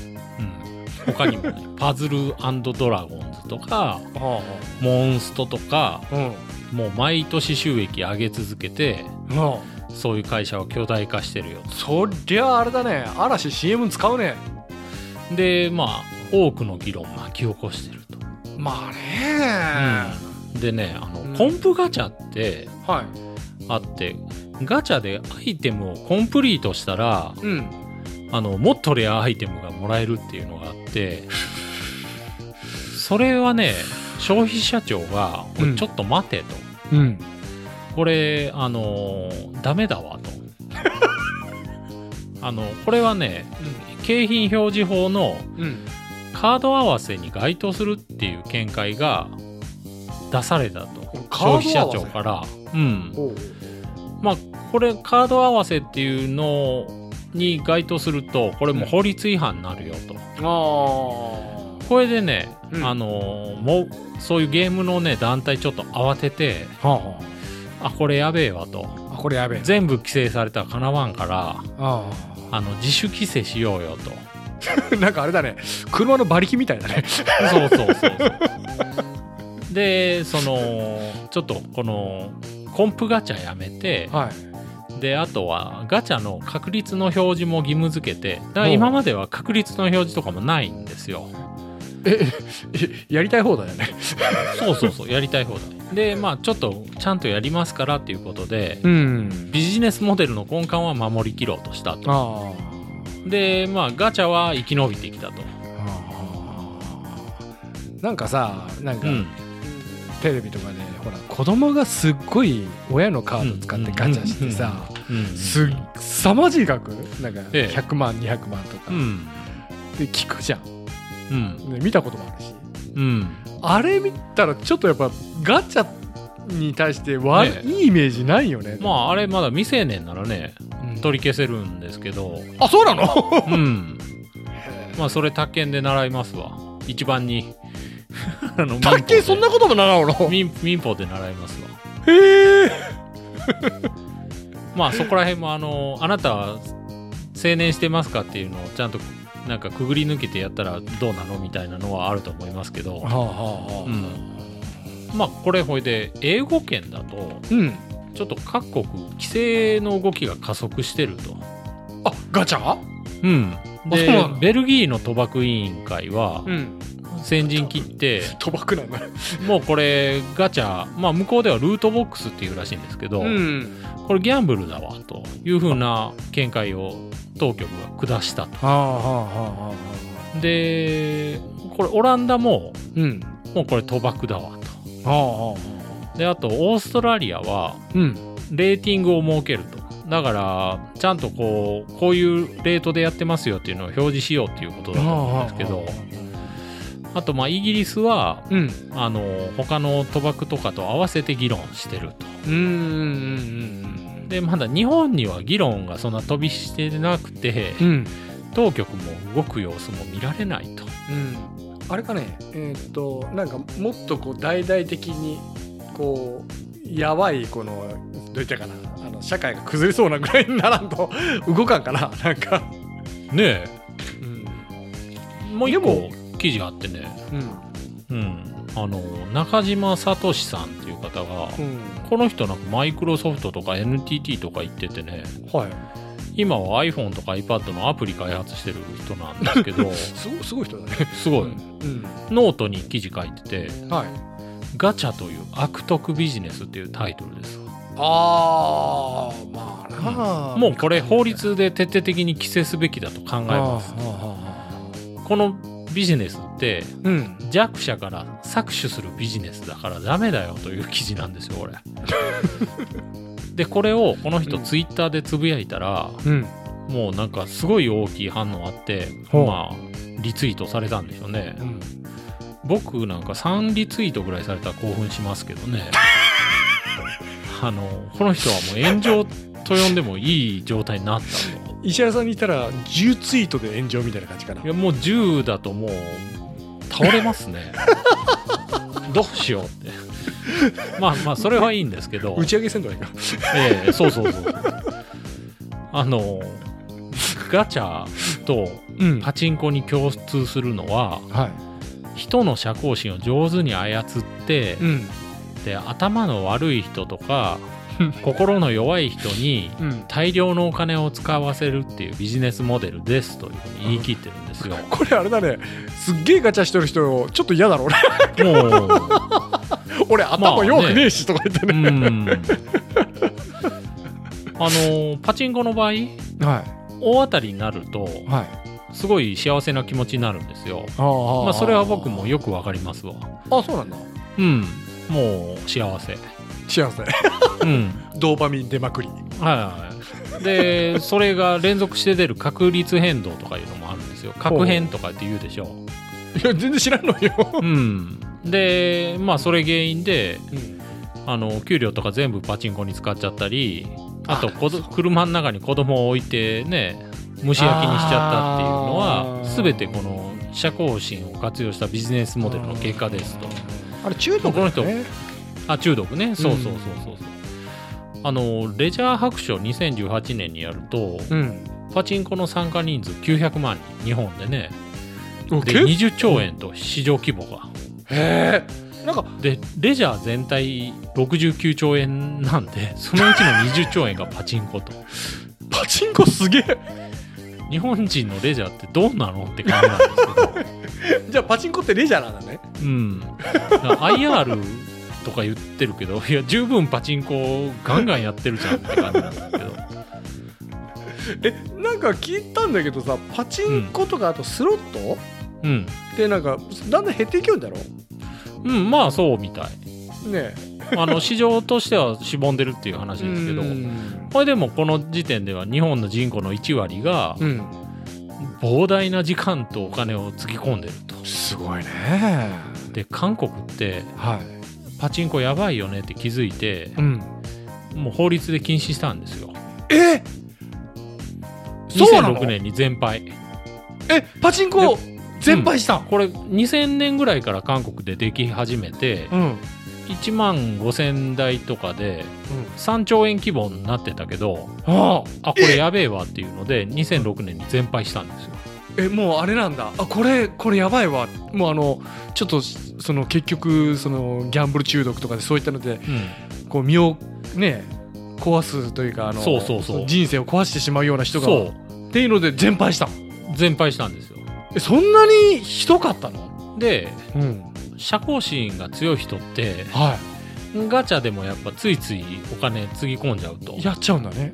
うん、他にもねパズル&ドラゴンズとかモンストとか、もう毎年収益上げ続けて、そういう会社は巨大化してるよ。そりゃあれだね、嵐 CM 使うね。でまあ多くの議論巻き起こしてると。まあね、でね、コンプガチャってあって、ガチャでアイテムをコンプリートしたら、もっとレアアイテムがもらえるっていうのがあってそれはね、消費者庁がちょっと待てと、これダメだわとこれはね、景品表示法のカード合わせに該当するっていう見解が出されたと、消費者庁から。まあ、これカード合わせっていうのに該当すると、これも法律違反になるよと。これでね、もうそういうゲームのね団体ちょっと慌てて、これやべえわと、これやべえ、全部規制されたらかなわんから、自主規制しようよと。なんかあれだね、車の馬力みたいだね。そうそうそうそうで、そのちょっとこのコンプガチャやめて、はい、であとはガチャの確率の表示も義務付けて、だから今までは確率の表示とかもないんですよ。やりたい放題だよね。そうそうそう、やりたい放題で、まあちょっとちゃんとやりますからっていうことで、うん、ビジネスモデルの根幹は守りきろうとしたと。あで、まあガチャは生き延びてきたと。なんかさ、なんか、うん、テレビとかでほら子供がすっごい親のカード使ってガチャしてさ、すさまじい額なんか100万、200万とか、うん、で聞くじゃん。うん、見たこともあるし、うん、あれ見たらちょっとやっぱガチャに対して悪いイメージないよね。まああれまだ未成年ならね、うん、取り消せるんですけど。あ、そうなの？うん。まあそれ宅建で習いますわ。一番に宅建そんなことも習うの？民法で習いますわ。へえ。まあそこら辺もあなたは成年してますかっていうのをちゃんと。なんかくぐり抜けてやったらどうなのみたいなのはあると思いますけど、はあはあうん、まあこれほいで英語圏だとちょっと各国規制の動きが加速してると。あ、ガチャ？うん。でベルギーの賭博委員会は先陣切って賭博なんだ。もうこれガチャ、まあ向こうではルートボックスっていうらしいんですけど、うん、これギャンブルだわというふうな見解を当局が下したと。でこれオランダも、うん、もうこれ賭博だわと。であとオーストラリアは、うん、レーティングを設けると。だからちゃんとこういうレートでやってますよっていうのを表示しようっていうことだと思うんですけど、あとまあイギリスは、うん、他の賭博とかと合わせて議論してると。でまだ日本には議論がそんな飛びしてなくて、うん、当局も動く様子も見られないと、うん、あれかね、なんかもっと大々的にやばいこのどういったかな社会が崩れそうなぐらいにならんと動かんかな、なんかねえ、うん、もう一個記事があってね、うん、うん中島聡さんっていう方が、うん、この人なんかマイクロソフトとか NTT とか行っててね、はい、今は iPhone とか iPad のアプリ開発してる人なんですけどすごい人だね。すごい、うんうん、ノートに記事書いてて、はい、ガチャという悪徳ビジネスっていうタイトルです。あー、まあな、もうこれ法律で徹底的に規制すべきだと考えます。このビジネスって、うん、弱者から搾取するビジネスだからダメだよという記事なんですよこれ。でこれをこの人ツイッターでつぶやいたら、うん、もうなんかすごい大きい反応あって、うん、まあリツイートされたんでしょうね、うん、僕なんか3リツイートぐらいされたら興奮しますけどね。この人はもう炎上と呼んでもいい状態になったの。石原さんに言ったら10ツイートで炎上みたいな感じかな。いやもう10だともう倒れますね。どうしようってまあまあそれはいいんですけど、打ち上げせんとはいいか。そうそうそうガチャとパチンコに共通するのは、うんはい、人の社交心を上手に操って、うん、で頭の悪い人とか心の弱い人に大量のお金を使わせるっていうビジネスモデルですというふうに言い切ってるんですよ、うん、これあれだね、すっげえガチャしてる人ちょっと嫌だろ俺。もう俺頭弱くねえしとか言ってね、パチンコの場合、はい、大当たりになると、はい、すごい幸せな気持ちになるんですよ。あ、まあ、それは僕もよくわかりますわ。あ、そうなんだ。うん、もう幸せうん、ドーパミン出まくり、はいはい、でそれが連続して出る確率変動とかいうのもあるんですよ。確変とかって言うでしょ。いや全然知らんのよ、うん、でまあそれ原因で、うん、給料とか全部パチンコに使っちゃったり、あと車の中に子供を置いてね蒸し焼きにしちゃったっていうのは全てこの社交心を活用したビジネスモデルの結果ですと。あれ中毒ですね。あ、中毒ね。そうそうそうそう、うん、レジャー白書2018年にやると、うん、パチンコの参加人数900万人日本でね、で20兆円と市場規模が、へえ、なんかでレジャー全体69兆円なんで、そのうちの20兆円がパチンコとパチンコすげえ、日本人のレジャーってどうなのって感じなんですけどじゃあパチンコってレジャーなんだね。うん、IR とか言ってるけど、いや十分パチンコガンガンやってるじゃんって感じなんだけどなんか聞いたんだけどさ、パチンコとかあとスロット、うん、ってなんかだんだん減っていくんだろう。うん、まあそうみたいねえ市場としてはしぼんでるっていう話ですけど、これでもこの時点では日本の人口の1割が膨大な時間とお金をつぎ込んでると。すごいね。で韓国って、はい、パチンコやばいよねって気づいて、うん、もう法律で禁止したんですよ。2006年に全廃。パチンコ全廃した、うん、これ2000年ぐらいから韓国ででき始めて、うん、1万5000台とかで3兆円規模になってたけど、うん、あこれやべえわっていうので2006年に全廃したんですよ。もうあれなんだ、これやばいわ、もうちょっとその結局そのギャンブル中毒とかでそういったので、うん、こう身をね壊すというかそうそうそう、人生を壊してしまうような人がっていうので全廃したんですよ。そんなにひどかったので、うん、社交心が強い人って、はい、ガチャでもやっぱついついお金つぎ込んじゃうとやっちゃうんだね。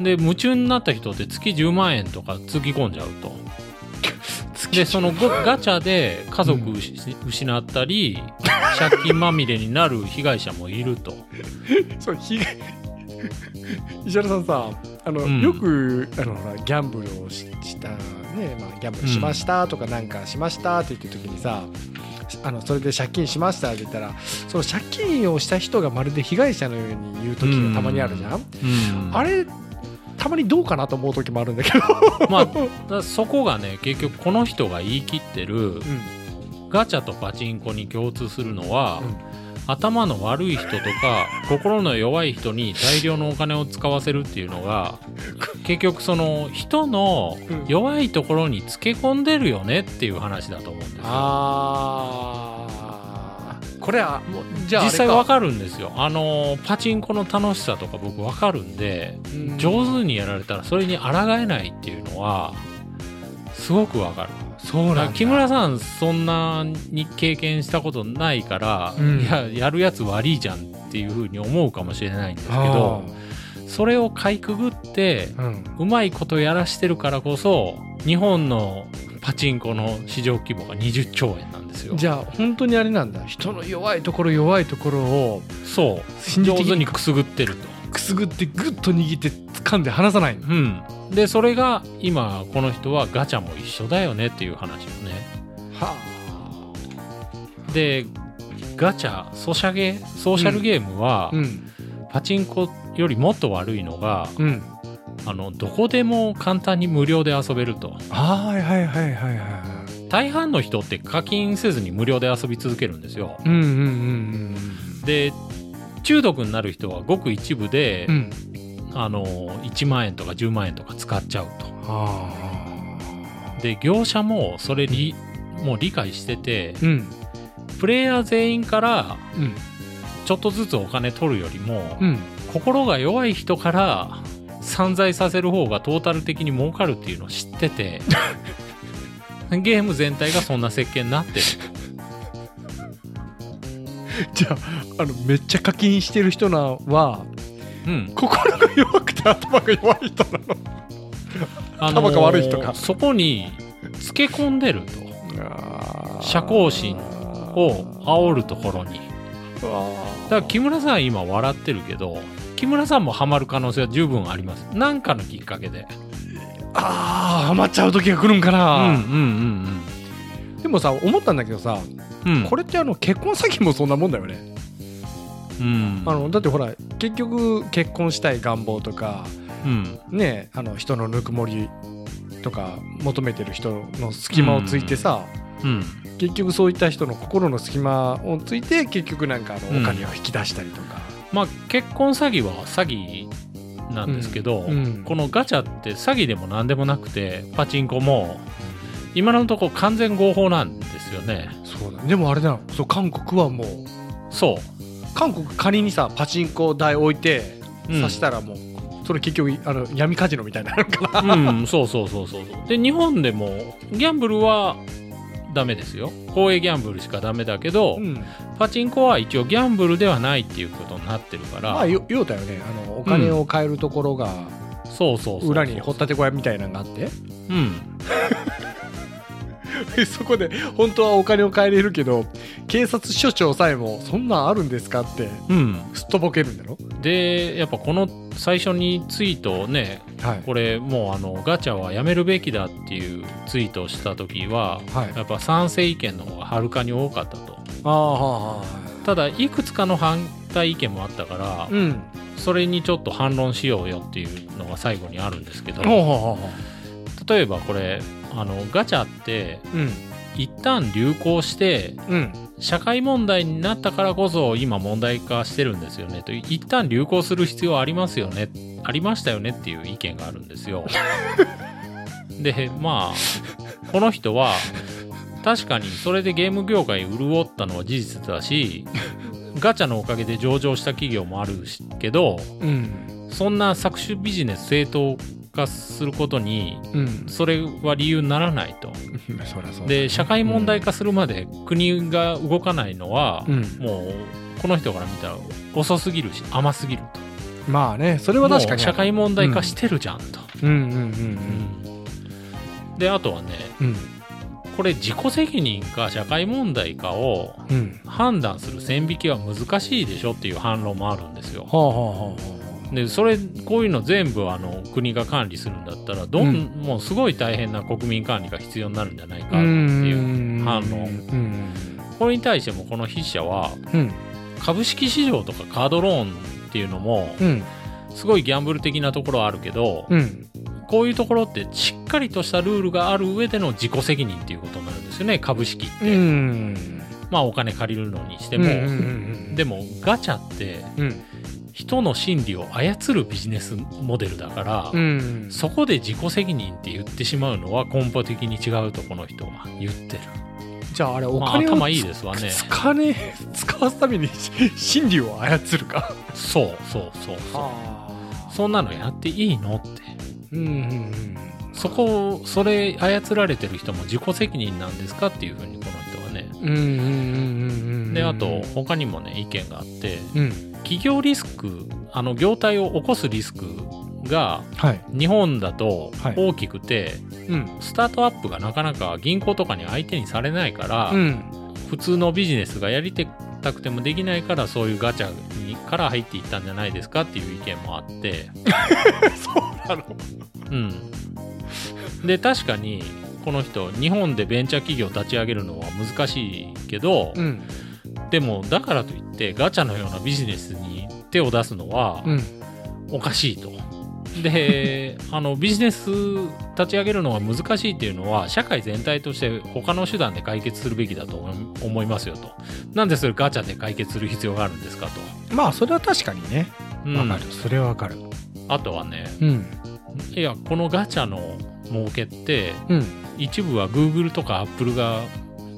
で夢中になった人って月10万円とかつぎ込んじゃうとでそのガチャで家族失ったり、うん、借金まみれになる被害者もいるとそう被害石原さんさ、うん、よくギャンブルをした、ね、まあ、ギャンブルしましたとかなんかしましたって言ってる時にさ、それで借金しましたって言ったら、その借金をした人がまるで被害者のように言う時がたまにあるじゃん、うんうん、あれたまにどうかなと思う時もあるんだけど、まあ、そこがね、結局この人が言い切ってる、うん、ガチャとパチンコに共通するのは、うん、頭の悪い人とか心の弱い人に大量のお金を使わせるっていうのが結局その人の弱いところにつけ込んでるよねっていう話だと思うんですよ。あー、これはじゃあ実際わかるんですよ。パチンコの楽しさとか僕わかるんで、上手にやられたらそれに抗えないっていうのはすごくわかる。そうなんだ。木村さんそんなに経験したことないから、うん、やるやつ悪いじゃんっていうふうに思うかもしれないんですけど、それをかいくぐって、うん、うまいことやらしてるからこそ日本のパチンコの市場規模が20兆円なんですよ。じゃあ本当にあれなんだ、人の弱いところをそう上手にくすぐってると、くすぐってグッと握って掴んで離さない、うん、でそれが今この人はガチャも一緒だよねっていう話をね。はあ。でガチャソーシャルゲームは、うん、パチンコよりもっと悪いのが、うん、どこでも簡単に無料で遊べると。はいはいはいはいはい。大半の人って課金せずに無料で遊び続けるんですよ。うんうんうんうん。で中毒になる人はごく一部で、うん、1万円とか10万円とか使っちゃうと。あで業者もそれにもう理解してて、うん、プレイヤー全員からちょっとずつお金取るよりも、うん、心が弱い人から散財させる方がトータル的に儲かるっていうのを知っててゲーム全体がそんな設計になってるじゃあ、めっちゃ課金してる人なは、うん、心が弱くて頭が弱い人なの頭が悪い人か、そこにつけ込んでると、社交心を煽るところに。だから木村さん今笑ってるけど、木村さんもハマる可能性は十分あります。なんかのきっかけでハマっちゃう時が来るんかな、うんうんうんうん、でもさ思ったんだけどさ、うん、これって結婚詐欺もそんなもんだよね、うん、だってほら結局結婚したい願望とか、うん、ね、人のぬくもりとか求めてる人の隙間をついてさ、うんうん、結局そういった人の心の隙間をついて結局なんかお金を引き出したりとか、うん、まあ結婚詐欺は詐欺なんですけど、うんうん、このガチャって詐欺でも何でもなくて、パチンコも今のところ完全合法なんですよね。そうだね。でもあれだな、そう、韓国はもう、そう、韓国仮にさパチンコ台置いて刺したらもう、うん、それ結局闇カジノみたいになるから、うん、そうそうそうそう。で日本でもギャンブルはダメですよ、公営ギャンブルしかダメだけど、うん、パチンコは一応ギャンブルではないっていうことになってるから、まあ言うたよね、お金を買えるところが、うん、そうそうそう、裏に掘ったて小屋みたいなのがあって、うん、そこで本当はお金を買えれるけど、警察署長さえもそんなんあるんですかって、うん、すっとぼけるんだろ。でやっぱこの最初にツイートをね、はい、これもうガチャはやめるべきだっていうツイートをした時は、はい、やっぱ賛成意見の方がはるかに多かったと。ああ、はい、ただいくつかの反対意見もあったから、うん、それにちょっと反論しようよっていうのが最後にあるんですけど、例えばこれガチャって、うん、一旦流行して、うん、社会問題になったからこそ今問題化してるんですよねと、一旦流行する必要ありますよね、ありましたよねっていう意見があるんですよ。でまあこの人は確かにそれでゲーム業界潤ったのは事実だし、ガチャのおかげで上場した企業もあるけど、うん、そんな搾取ビジネス正当化することに、うん、それは理由にならないと。そりゃそうだ。で社会問題化するまで国が動かないのは、うん、もうこの人から見たら遅すぎるし甘すぎると。まあね、それは確かに社会問題化してるじゃんと。であとはね、うん、これ自己責任か社会問題かを判断する線引きは難しいでしょっていう反論もあるんですよ。はあはあはあ。でそれこういうの全部国が管理するんだったらうん、もうすごい大変な国民管理が必要になるんじゃないかっていう反論、うん、これに対してもこの筆者は、うん、株式市場とかカードローンっていうのも、うん、すごいギャンブル的なところはあるけど、うん、こういうところってしっかりとしたルールがある上での自己責任っていうことになるんですよね、株式って、うん、まあお金借りるのにしても、うんうんうん、でもガチャって、うん、人の心理を操るビジネスモデルだから、うん、そこで自己責任って言ってしまうのは根本的に違うとこの人は言ってる。じゃああれお金を、まあ、頭いいですわね。使わすために心理を操るか。そうそうそうそう。そんなのやっていいのって。うんうんうん、それ操られてる人も自己責任なんですかっていうふうにこの人はね。うんうんうんうん。であと他にもね意見があって。うん。企業リスク、業態を起こすリスクが日本だと大きくて、はいはい、うん、スタートアップがなかなか銀行とかに相手にされないから、うん、普通のビジネスがやりたくてもできないからそういうガチャから入っていったんじゃないですかっていう意見もあってそうなの、うん、で確かにこの人日本でベンチャー企業立ち上げるのは難しいけど、うん、でもだからといってガチャのようなビジネスに手を出すのはおかしいと、うん、でビジネス立ち上げるのが難しいっていうのは社会全体として他の手段で解決するべきだと思いますよと。なんでそれガチャで解決する必要があるんですかと。まあそれは確かにね、わかる、うん、それはわかる。あとはね、うん、いやこのガチャの儲けって、うん、一部は Google とか Apple が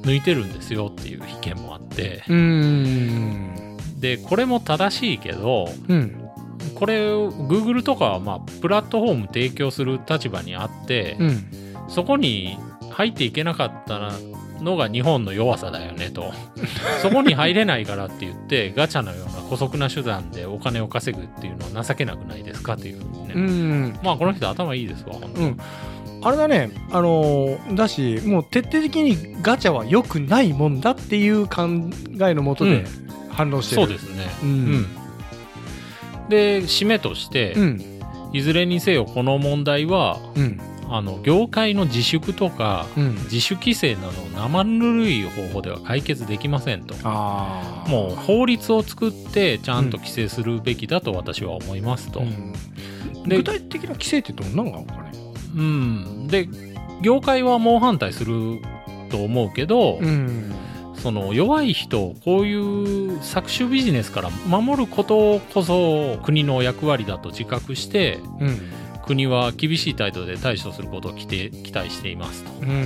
抜いてるんですよっていう意見もあって、うーん、でこれも正しいけど、うん、これ Google とかはまあプラットフォーム提供する立場にあって、うん、そこに入っていけなかったのが日本の弱さだよねと。そこに入れないからって言ってガチャのような姑息な手段でお金を稼ぐっていうのは情けなくないですかというふうにね。うん、まあこの人頭いいですわ本当に、うん、あれだね、だしもう徹底的にガチャは良くないもんだっていう考えのもとで反論してる、うん、そうですね、うんうん、で締めとして、うん、いずれにせよこの問題は、うん、業界の自粛とか、うん、自主規制など生ぬるい方法では解決できませんと。あ、もう法律を作ってちゃんと規制するべきだと私は思いますと、うん、で具体的な規制ってどんなのがあるかね。うん、で業界は猛反対すると思うけど、うん、その弱い人をこういう搾取ビジネスから守ることこそ国の役割だと自覚して、うん、国は厳しい態度で対処することを期待していますと。うんうんうん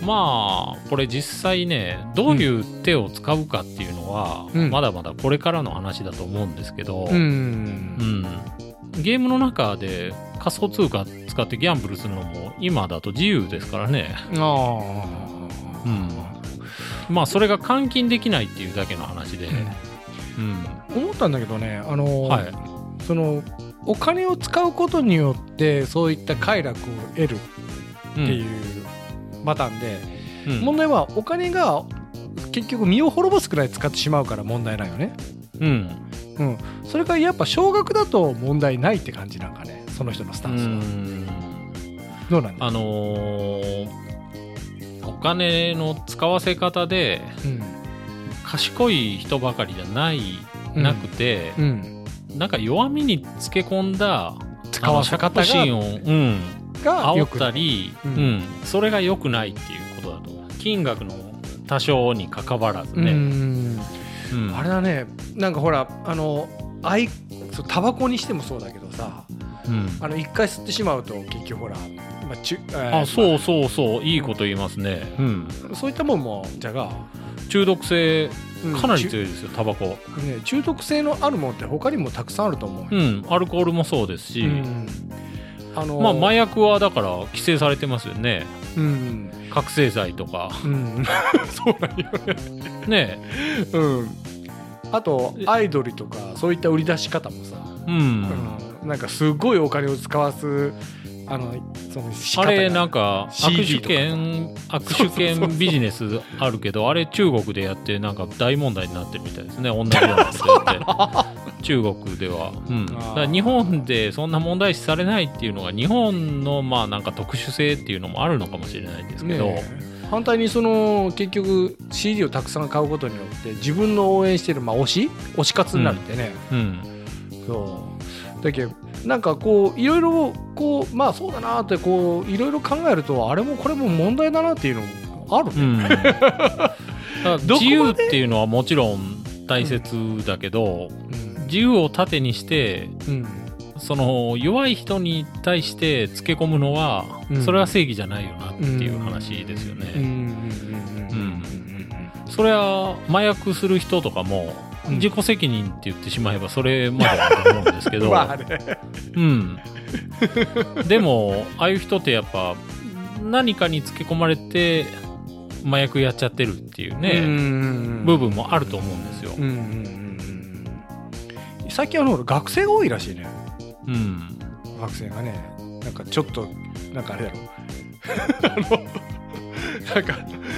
うん、まあこれ実際ねどういう手を使うかっていうのは、うん、まだまだこれからの話だと思うんですけど、うんうんうん、ゲームの中で仮想通貨使ってギャンブルするのも今だと自由ですからね。ああ、うん。まあそれが換金できないっていうだけの話で、うんうん、思ったんだけどね、はい、そのお金を使うことによってそういった快楽を得るっていうパターンで、うん、問題はお金が結局身を滅ぼすくらい使ってしまうから問題ないよね。うんうん、それからやっぱ少額だと問題ないって感じなんかね、その人のスタンスは。どうなんだろう、お金の使わせ方で、うん、賢い人ばかりじゃない、うん、なくて、うん、なんか弱みにつけ込んだ使わせ方心を、うん、が煽ったり、うんうん、それが良くないっていうことだと思う。金額の多少にかかわらずね。うん、あれだね、なんかほらタバコにしてもそうだけどさ、うん、一回吸ってしまうと結局ほら、まあそうそうそう、いいこと言いますね、うんうん、そういったもんもじゃが中毒性かなり強いですよ、タバコ、ね、中毒性のあるもんって他にもたくさんあると思う、うん、アルコールもそうですし、うんまあ、麻薬はだから規制されてますよね、うん、覚醒剤とか、うん、そうなんよねえ、うん、あとアイドルとかそういった売り出し方もさ、うんうん、なんかすごいお金を使わすその仕方があれなんか握手券ビジネスあるけど、あれ中国でやってなんか大問題になってるみたいですね、同じようなことやって中国では、うん、だから日本でそんな問題視されないっていうのが日本のまあなんか特殊性っていうのもあるのかもしれないんですけど、ね、反対にその結局 CD をたくさん買うことによって自分の応援してる、まあ、推し活になるってね、うんうん、そうだけどなんかこういろいろこうまあそうだなってこういろいろ考えるとあれもこれも問題だなっていうのもあるね、うん、だから自由っていうのはもちろん大切だけど、うん、自由を盾にして、うん、その弱い人に対してつけ込むのは、うん、それは正義じゃないよなっていう話ですよね、うんうんうん、それは麻薬する人とかも自己責任って言ってしまえばそれまでだと思うんですけど、うん、でもああいう人ってやっぱ何かにつけ込まれて麻薬やっちゃってるっていうね、部分もあると思うんですよ。最近学生が多いらしいね、うん、学生がねなんかちょっとなんかあれやろ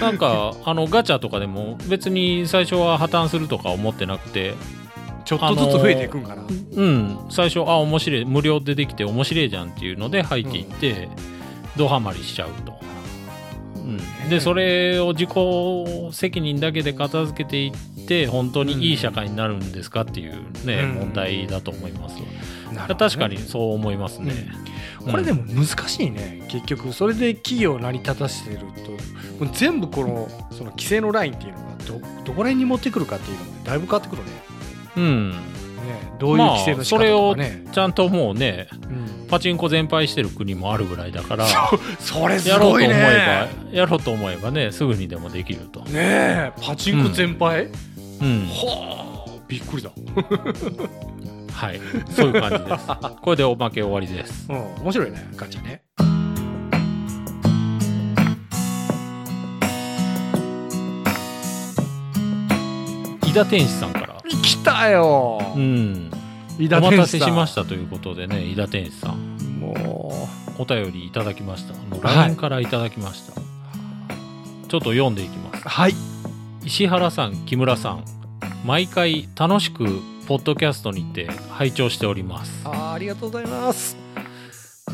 なんかガチャとかでも別に最初は破綻するとか思ってなくてちょっとずつ増えていくんかな、うん、最初面白い無料でできて面白いじゃんっていうので入っていって、うん、ドハマりしちゃうと、うん、でそれを自己責任だけで片付けていって本当にいい社会になるんですかっていう、ねうん、問題だと思います、うん、確かにそう思いますね、うんこれでも難しいね、うん、結局それで企業を成り立たせてると全部その規制のラインっていうのが どこら辺に持ってくるかっていうのがだいぶ変わってくるね、うん、ねどういう規制の仕方とかね、まあ、それをちゃんともうね、うん、パチンコ全廃してる国もあるぐらいだからそれすごいねやろうと思えばねすぐにでもできるとねえパチンコ全廃、うんうん、はあびっくりだはい、そういう感じですこれでおまけ終わりです、うん、面白いねガチャね伊田天使さんから来たよ、うん、伊田天使さんお待たせしましたということでね伊田天使さんもうお便りいただきましたLINEからいただきました、はい、ちょっと読んでいきます、はい、石原さん木村さん毎回楽しくポッドキャストにて拝聴しております ありがとうございます。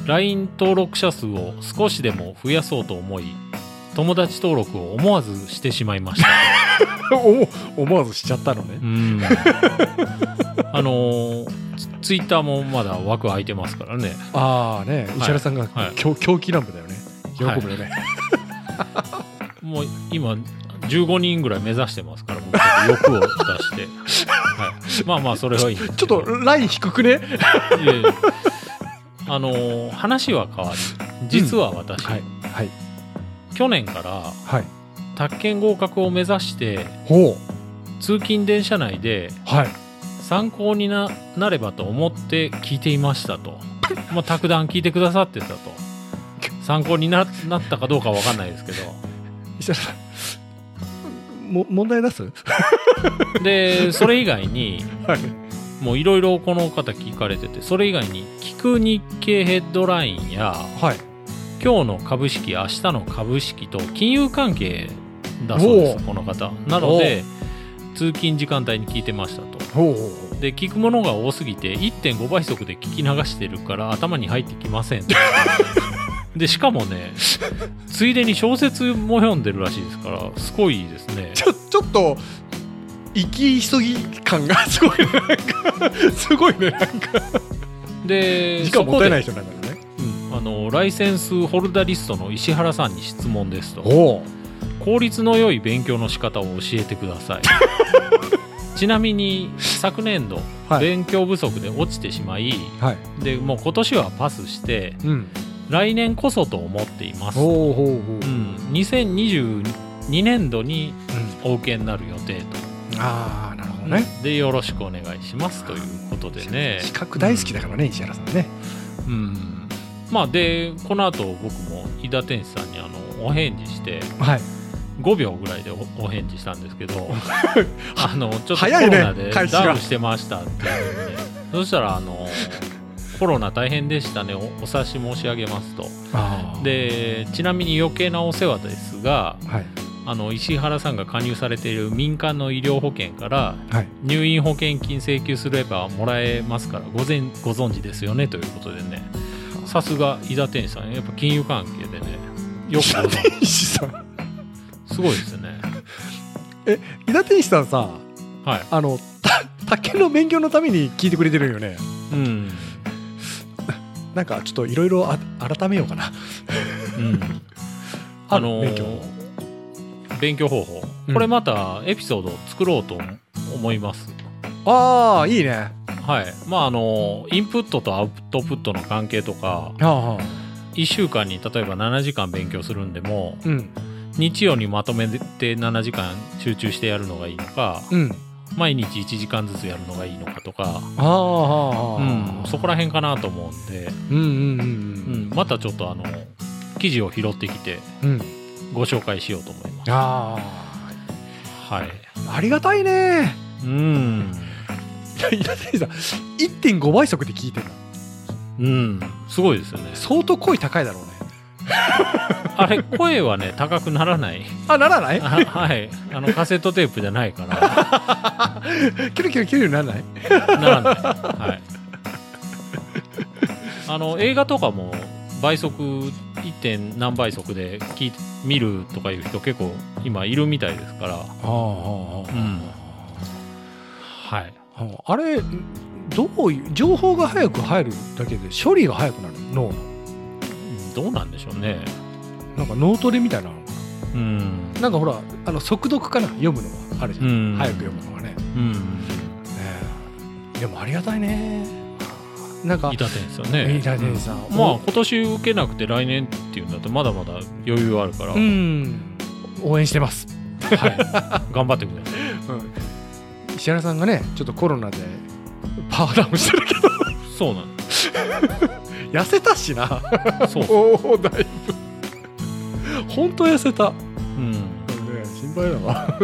LINE 登録者数を少しでも増やそうと思い友達登録を思わずしてしまいました思わずしちゃったのねうんツイッターもまだ枠空いてますからねああね石原さんが、はい、狂気乱舞だよね喜ぶよね、はいもう今15人ぐらい目指してますから、僕欲を出して、はい、まあまあそれはいいんですけど。ちょっとライン低くね。いやいや、話は変わり、実は私、うん、はいはい、去年から、はい、宅建合格を目指して通勤電車内で、はい、参考に なればと思って聞いていましたと、まあ、卓談聞いてくださってたと、参考に なったかどうか分かんないですけど問題出すで、それ以外に、はい、もういろいろこの方聞かれてて、それ以外に聞く日経ヘッドラインや、はい、今日の株式、明日の株式と金融関係だそうです、この方。なので通勤時間帯に聞いてましたと。で、聞くものが多すぎて 1.5 倍速で聞き流してるから頭に入ってきませんで、しかもね、ついでに小説も読んでるらしいですから、すごいですね。ちょっと行き急ぎ感がすごいね、なんかすごいね、なんかで時間もったいない人なんだよね、うん、ライセンスホルダリストの石原さんに質問ですと。お、効率の良い勉強の仕方を教えてくださいちなみに昨年度、はい、勉強不足で落ちてしまい、はい、でもう今年はパスして、うん、来年こそと思っています。ほうほうほう、うん、2022年度にお受けになる予定と。うん、ああ、なるほどね。で、よろしくお願いしますということでね。資格大好きだからね、うん、石原さんね。うん。まあで、この後僕も伊田天使さんにお返事して、はい、5秒ぐらいで お返事したんですけど、ちょっとコロナでダウンしてましたっていうね。そしたらコロナ大変でしたね、 お察し申し上げますと。あ、でちなみに余計なお世話ですが、はい、石原さんが加入されている民間の医療保険から入院保険金請求すればもらえますから、ご存知ですよねということでね。さすが伊田天使さん、やっぱ金融関係でね、よくご存知。伊田天使さんすごいですね。え、伊田天使さんさ、はい、竹の勉強のために聞いてくれてるよね。うん、なんかちょっといろいろ改めようかな、うん、勉強方法、うん、これまたエピソードを作ろうと思います。ああ、いいね。はい、まあインプットとアウトプットの関係とか、はあはあ、1週間に例えば7時間勉強するんでも、うん、日曜にまとめて7時間集中してやるのがいいのか、うん、毎日1時間ずつやるのがいいのかとか、あ、うん、そこら辺かなと思うんで、うんうんうんうん、またちょっと記事を拾ってきて、うん、ご紹介しようと思います。あ、はい、ありがたいね。うん。いや、先生 1.5 倍速で聞いてる。うん、すごいですよね。相当声高いだろうねあれ、声はね、高くならない。あ、ならないはい。カセットテープじゃないから。キュルキュルキュルならないならない。はい。映画とかも、倍速 1. 何倍速で見るとかいう人結構今いるみたいですから。ああ、うん。はい。あれ、どういう、情報が早く入るだけで処理が早くなるの？どうなんでしょうね。なんか脳トレみたいなのかな。うん。なんかほら速読かな、読むのがあるじゃん。うん、早く読むのがね。うん。ねえ、でもありがたいね。なんか伊達さんね。伊達さん、うん。まあ今年受けなくて来年っていうんだとまだまだ余裕あるから。うん。応援してます。はい。頑張ってください。うん。石原さんがね、ちょっとコロナでパワーダウンしてるけど。そうなんです。痩せたしな。そうだいぶ本当痩せた、うんね、心配だわ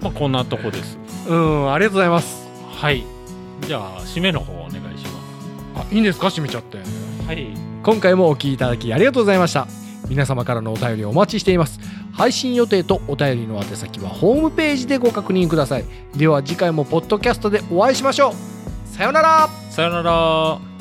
まあこんなとこです。うん、ありがとうございます。はい、じゃあ締めの方お願いします。あ、いいんですか、締めちゃって。はい、今回もお聞きいただきありがとうございました。皆様からのお便りをお待ちしています。配信予定とお便りの宛先はホームページでご確認ください。では次回もポッドキャストでお会いしましょう。さよなら。さよなら。